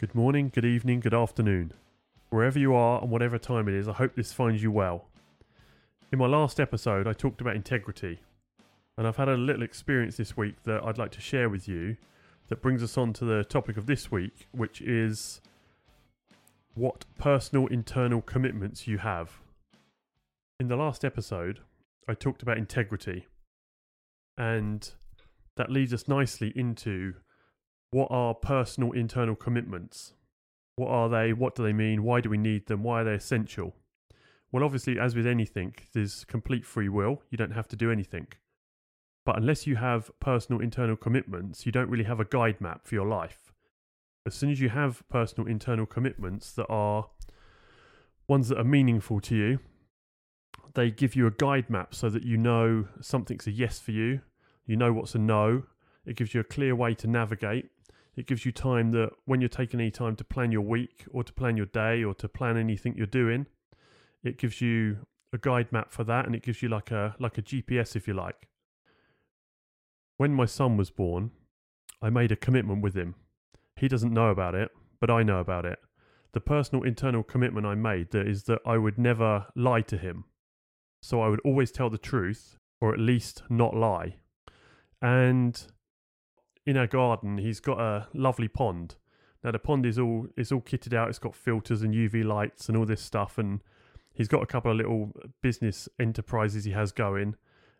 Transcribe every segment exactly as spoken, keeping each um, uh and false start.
Good morning, good evening, good afternoon. Wherever you are and whatever time it is, I hope this finds you well. In my last episode, I talked about integrity, and I've had a little experience this week that I'd like to share with you that brings us on to the topic of this week, which is what personal internal commitments you have. In the last episode, I talked about integrity, and that leads us nicely into what are personal internal commitments? What are they? What do they mean? Why do we need them? Why are they essential? Well, obviously, as with anything, there's complete free will. You don't have to do anything. But unless you have personal internal commitments, you don't really have a guide map for your life. As soon as you have personal internal commitments that are ones that are meaningful to you, they give you a guide map so that you know something's a yes for you. You know what's a no. It gives you a clear way to navigate. It gives you time that when you're taking any time to plan your week or to plan your day or to plan anything you're doing, it gives you a guide map for that, and it gives you like a like a G P S, if you like. When my son was born, I made a commitment with him. He doesn't know about it, but I know about it. The personal internal commitment I made that is that I would never lie to him. So I would always tell the truth, or at least not lie. And in our garden, he's got a lovely pond. Now the pond is all it's all kitted out. It's got filters and U V lights and all this stuff. And he's got a couple of little business enterprises he has going.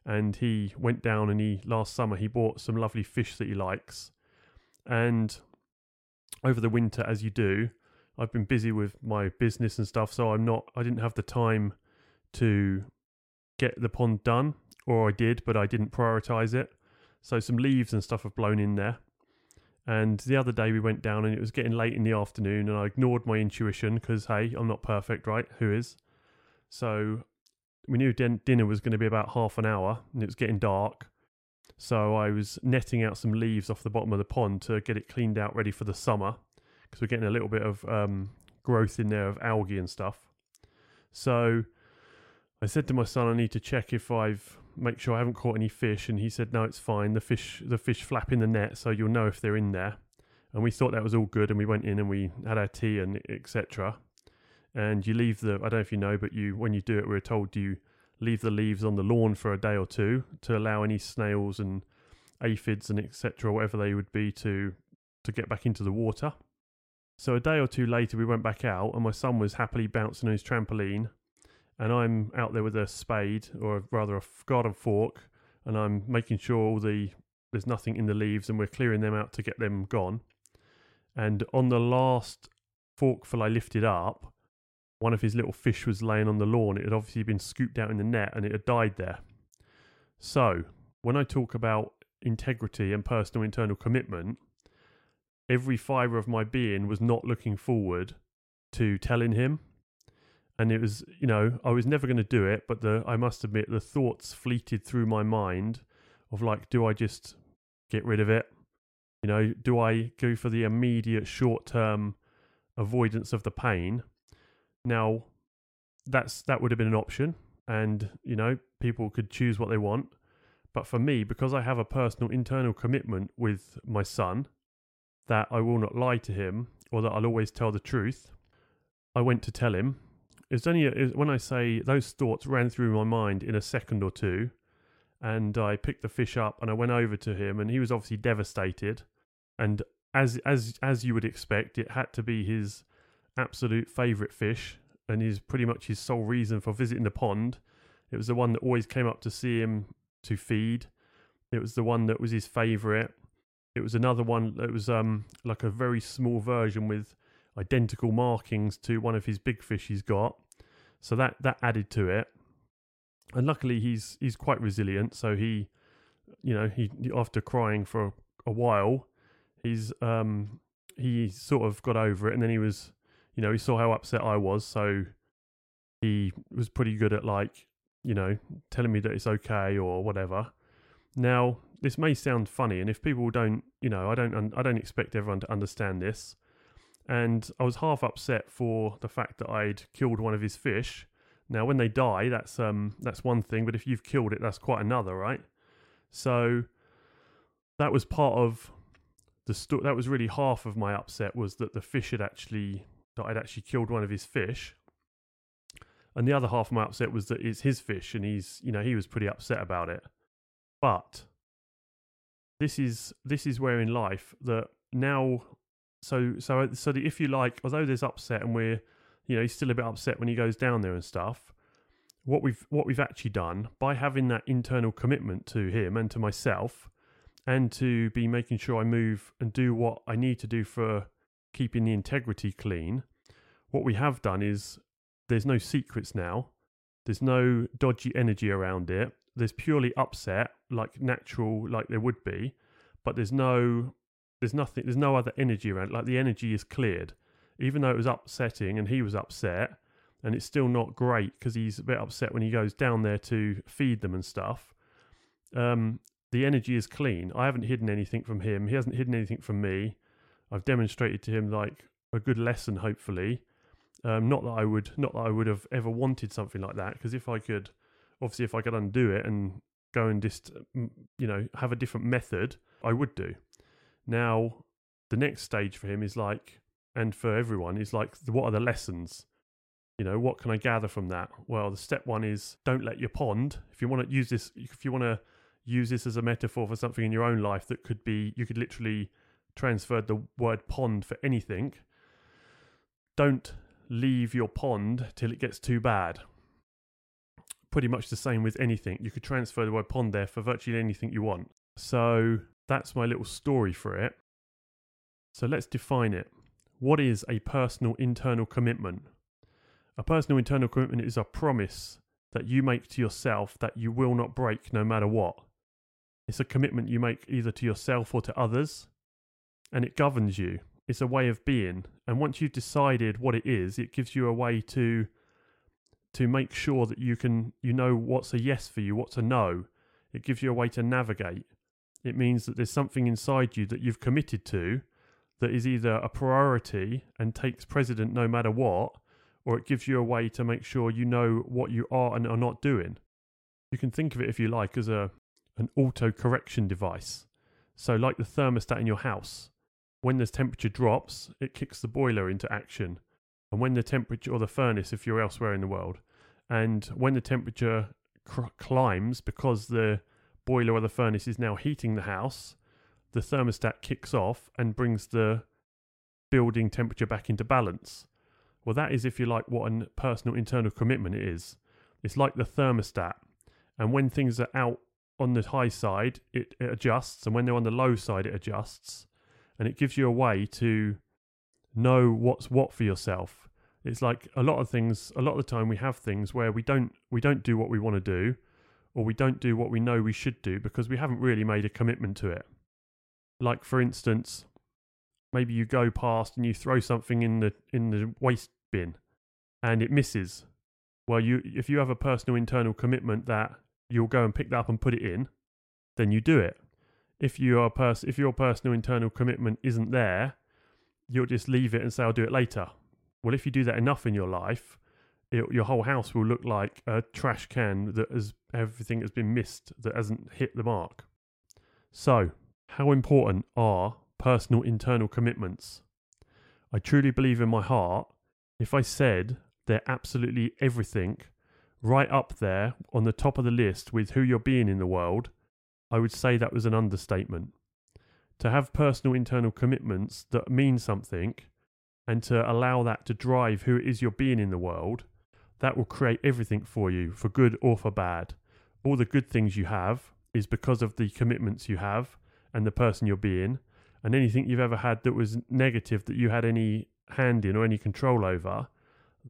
And he went down and he last summer he bought some lovely fish that he likes. And over the winter, as you do, I've been busy with my business and stuff, so I'm not. I didn't have the time to get the pond done, or I did, but I didn't prioritize it. So some leaves and stuff have blown in there. And the other day we went down and it was getting late in the afternoon, and I ignored my intuition because, hey, I'm not perfect, right? Who is? So we knew din- dinner was going to be about half an hour and it was getting dark. So I was netting out some leaves off the bottom of the pond to get it cleaned out ready for the summer, because we're getting a little bit of um, growth in there of algae and stuff. So I said to my son, I need to check if I've, make sure I haven't caught any fish. And he said, no, it's fine. The fish, the fish flap in the net, so you'll know if they're in there. And we thought that was all good. And we went in and we had our tea and et cetera. And you leave the, I don't know if you know, but you, when you do it, we were told you leave the leaves on the lawn for a day or two to allow any snails and aphids and et cetera, whatever they would be, to, to get back into the water. So a day or two later, we went back out and my son was happily bouncing on his trampoline. And I'm out there with a spade, or rather a garden fork, and I'm making sure all the there's nothing in the leaves, and we're clearing them out to get them gone. And on the last forkful I lifted up, one of his little fish was laying on the lawn. It had obviously been scooped out in the net, and it had died there. So when I talk about integrity and personal internal commitment, every fibre of my being was not looking forward to telling him. And it was, you know, I was never going to do it, but the I must admit the thoughts fleeted through my mind of like, do I just get rid of it? You know, do I go for the immediate short-term avoidance of the pain? Now, that's that would have been an option, and, you know, people could choose what they want. But for me, because I have a personal internal commitment with my son, that I will not lie to him, or that I'll always tell the truth, I went to tell him. It's only a, it, when I say those thoughts ran through my mind in a second or two, and I picked the fish up and I went over to him, and he was obviously devastated. And as as as you would expect, it had to be his absolute favourite fish, and is pretty much his sole reason for visiting the pond. It was the one that always came up to see him to feed. It was the one that was his favourite. It was another one that was um like a very small version with identical markings to one of his big fish he's got, so that that added to it. And luckily he's he's quite resilient, so he, you know, he after crying for a while, he's um he sort of got over it. And then he was, you know, he saw how upset I was, so he was pretty good at, like, you know, telling me that it's okay or whatever. Now this may sound funny, and if people don't, you know, I don't I don't expect everyone to understand this. And I was half upset for the fact that I'd killed one of his fish. Now, when they die, that's um that's one thing, but if you've killed it, that's quite another, right? So that was part of the sto- that was really half of my upset, was that the fish had actually, that I'd actually killed one of his fish. And the other half of my upset was that it's his fish and he's, you know, he was pretty upset about it. But this is, this is where in life that now, so, so, so the, if you like, although there's upset and we're, you know, he's still a bit upset when he goes down there and stuff, what we've, what we've actually done by having that internal commitment to him and to myself and to be making sure I move and do what I need to do for keeping the integrity clean, what we have done is there's no secrets now. There's no dodgy energy around it. There's purely upset, like natural, like there would be, but there's no, there's nothing, there's no other energy around it. Like the energy is cleared, even though it was upsetting and he was upset, and it's still not great because he's a bit upset when he goes down there to feed them and stuff. Um, the energy is clean. I haven't hidden anything from him. He hasn't hidden anything from me. I've demonstrated to him like a good lesson, hopefully. Um, not that I would, not that I would have ever wanted something like that, because if I could, obviously, if I could undo it and go and just, you know, have a different method, I would do. Now, the next stage for him is like, and for everyone is like, what are the lessons? You know, what can I gather from that? Well, the step one is don't let your pond. If you want to use this, if you want to use this as a metaphor for something in your own life that could be, you could literally transfer the word pond for anything. Don't leave your pond till it gets too bad. Pretty much the same with anything. You could transfer the word pond there for virtually anything you want. So that's my little story for it. So let's define it. What is a personal internal commitment? A personal internal commitment is a promise that you make to yourself that you will not break no matter what. It's a commitment you make either to yourself or to others, and it governs you. It's a way of being. And once you've decided what it is, it gives you a way to to make sure that you can, you know what's a yes for you, what's a no. It gives you a way to navigate. It means that there's something inside you that you've committed to that is either a priority and takes precedent no matter what, or it gives you a way to make sure you know what you are and are not doing. You can think of it, if you like, as a an auto-correction device. So like the thermostat in your house. When the temperature drops, it kicks the boiler into action. And when the temperature, or the furnace if you're elsewhere in the world, and when the temperature cr- climbs because the boiler or the furnace is now heating the house, the thermostat kicks off and brings the building temperature back into balance. Well, that is, if you like, what a personal internal commitment is. It's like the thermostat. And when things are out on the high side, it, it adjusts. And when they're on the low side, it adjusts. And it gives you a way to know what's what for yourself. It's like a lot of things, a lot of the time we have things where we don't we don't do what we want to do, or we don't do what we know we should do because we haven't really made a commitment to it. Like, for instance, maybe you go past and you throw something in the in the waste bin and it misses. Well, you if you have a personal internal commitment that you'll go and pick that up and put it in, then you do it. If you are pers- if your personal internal commitment isn't there, you'll just leave it and say, I'll do it later. Well, if you do that enough in your life, it, your whole house will look like a trash can that has everything has been missed, that hasn't hit the mark. So, how important are personal internal commitments? I truly believe in my heart, if I said they're absolutely everything, right up there on the top of the list with who you're being in the world, I would say that was an understatement. To have personal internal commitments that mean something and to allow that to drive who it is you're being in the world, that will create everything for you, for good or for bad. All the good things you have is because of the commitments you have and the person you're being, and anything you've ever had that was negative that you had any hand in or any control over,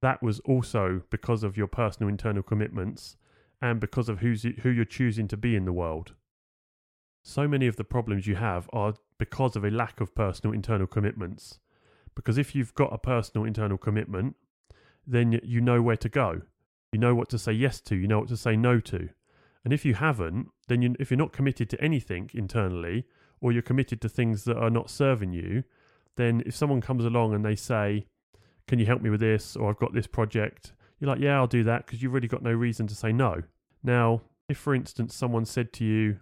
that was also because of your personal internal commitments and because of who's, who you're choosing to be in the world. So many of the problems you have are because of a lack of personal internal commitments. Because if you've got a personal internal commitment, then you know where to go. You know what to say yes to. You know what to say no to. And if you haven't, then you, if you're not committed to anything internally, or you're committed to things that are not serving you, then if someone comes along and they say, can you help me with this? Or I've got this project. You're like, yeah, I'll do that, because you've really got no reason to say no. Now, if, for instance, someone said to you,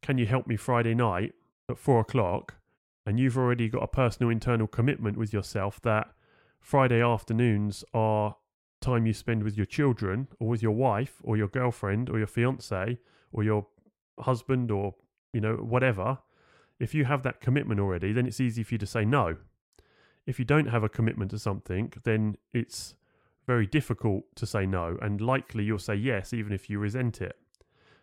can you help me Friday night at four o'clock? and you've already got a personal internal commitment with yourself that Friday afternoons are time you spend with your children or with your wife or your girlfriend or your fiance or your husband or, you know, whatever, if you have that commitment already, then it's easy for you to say no. If you don't have a commitment to something, then it's very difficult to say no, and likely you'll say yes even if you resent it.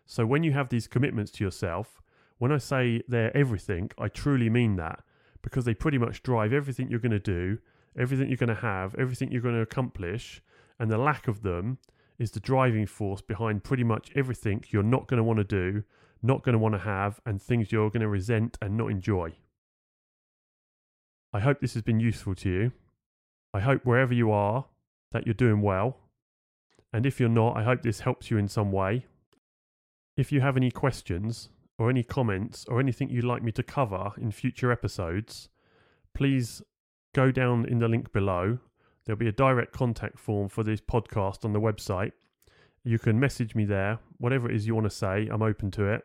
So when you have these commitments to yourself, when I say they're everything, I truly mean that, because they pretty much drive everything you're going to do, everything you're going to have, everything you're going to accomplish, and the lack of them is the driving force behind pretty much everything you're not going to want to do, not going to want to have, and things you're going to resent and not enjoy. I hope this has been useful to you. I hope wherever you are that you're doing well. And if you're not, I hope this helps you in some way. If you have any questions or any comments or anything you'd like me to cover in future episodes, please go down in the link below. There'll be a direct contact form for this podcast on the website. You can message me there. Whatever it is you want to say, I'm open to it.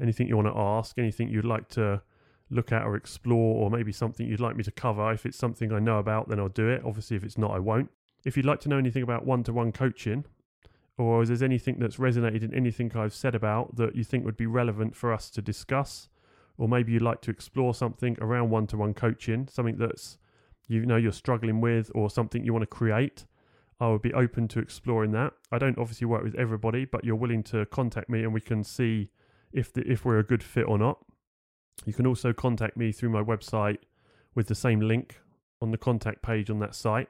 Anything you want to ask, anything you'd like to look at or explore, or maybe something you'd like me to cover. If it's something I know about, then I'll do it. Obviously, if it's not, I won't. If you'd like to know anything about one-to-one coaching, or if there's anything that's resonated in anything I've said about that you think would be relevant for us to discuss, or maybe you'd like to explore something around one-to-one coaching, something that's, you know, you're struggling with, or something you want to create, I would be open to exploring that. I don't obviously work with everybody, but you're willing to contact me and we can see if the, if we're a good fit or not. You can also contact me through my website with the same link on the contact page on that site.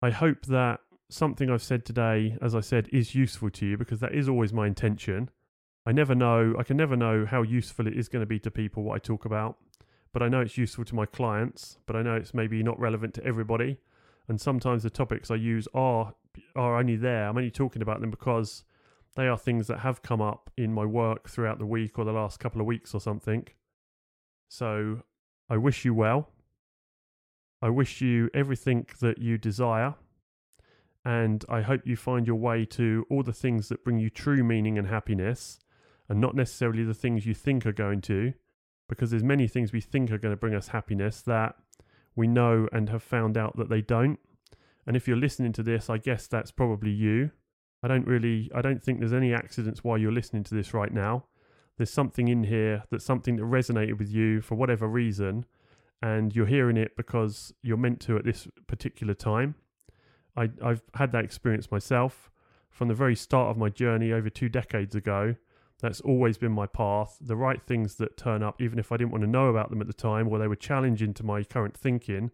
I hope that something I've said today, as I said, is useful to you, because that is always my intention. I never know, I can never know how useful it is going to be to people what I talk about, but I know it's useful to my clients, but I know it's maybe not relevant to everybody. And sometimes the topics I use are are only there. I'm only talking about them because they are things that have come up in my work throughout the week or the last couple of weeks or something. So I wish you well. I wish you everything that you desire. And I hope you find your way to all the things that bring you true meaning and happiness, and not necessarily the things you think are going to, because there's many things we think are going to bring us happiness that we know and have found out that they don't. And if you're listening to this, I guess that's probably you. I don't really, I don't think there's any accidents why you're listening to this right now. There's something in here that's something that resonated with you for whatever reason, and you're hearing it because you're meant to at this particular time. I, I've had that experience myself from the very start of my journey over two decades ago. That's always been my path. The right things that turn up, even if I didn't want to know about them at the time, or they were challenging to my current thinking,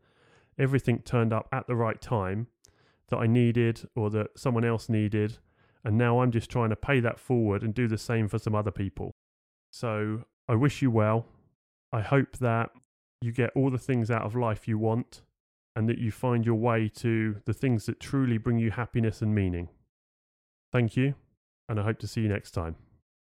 everything turned up at the right time that I needed or that someone else needed. And now I'm just trying to pay that forward and do the same for some other people. So I wish you well. I hope that you get all the things out of life you want, and that you find your way to the things that truly bring you happiness and meaning. Thank you, and I hope to see you next time.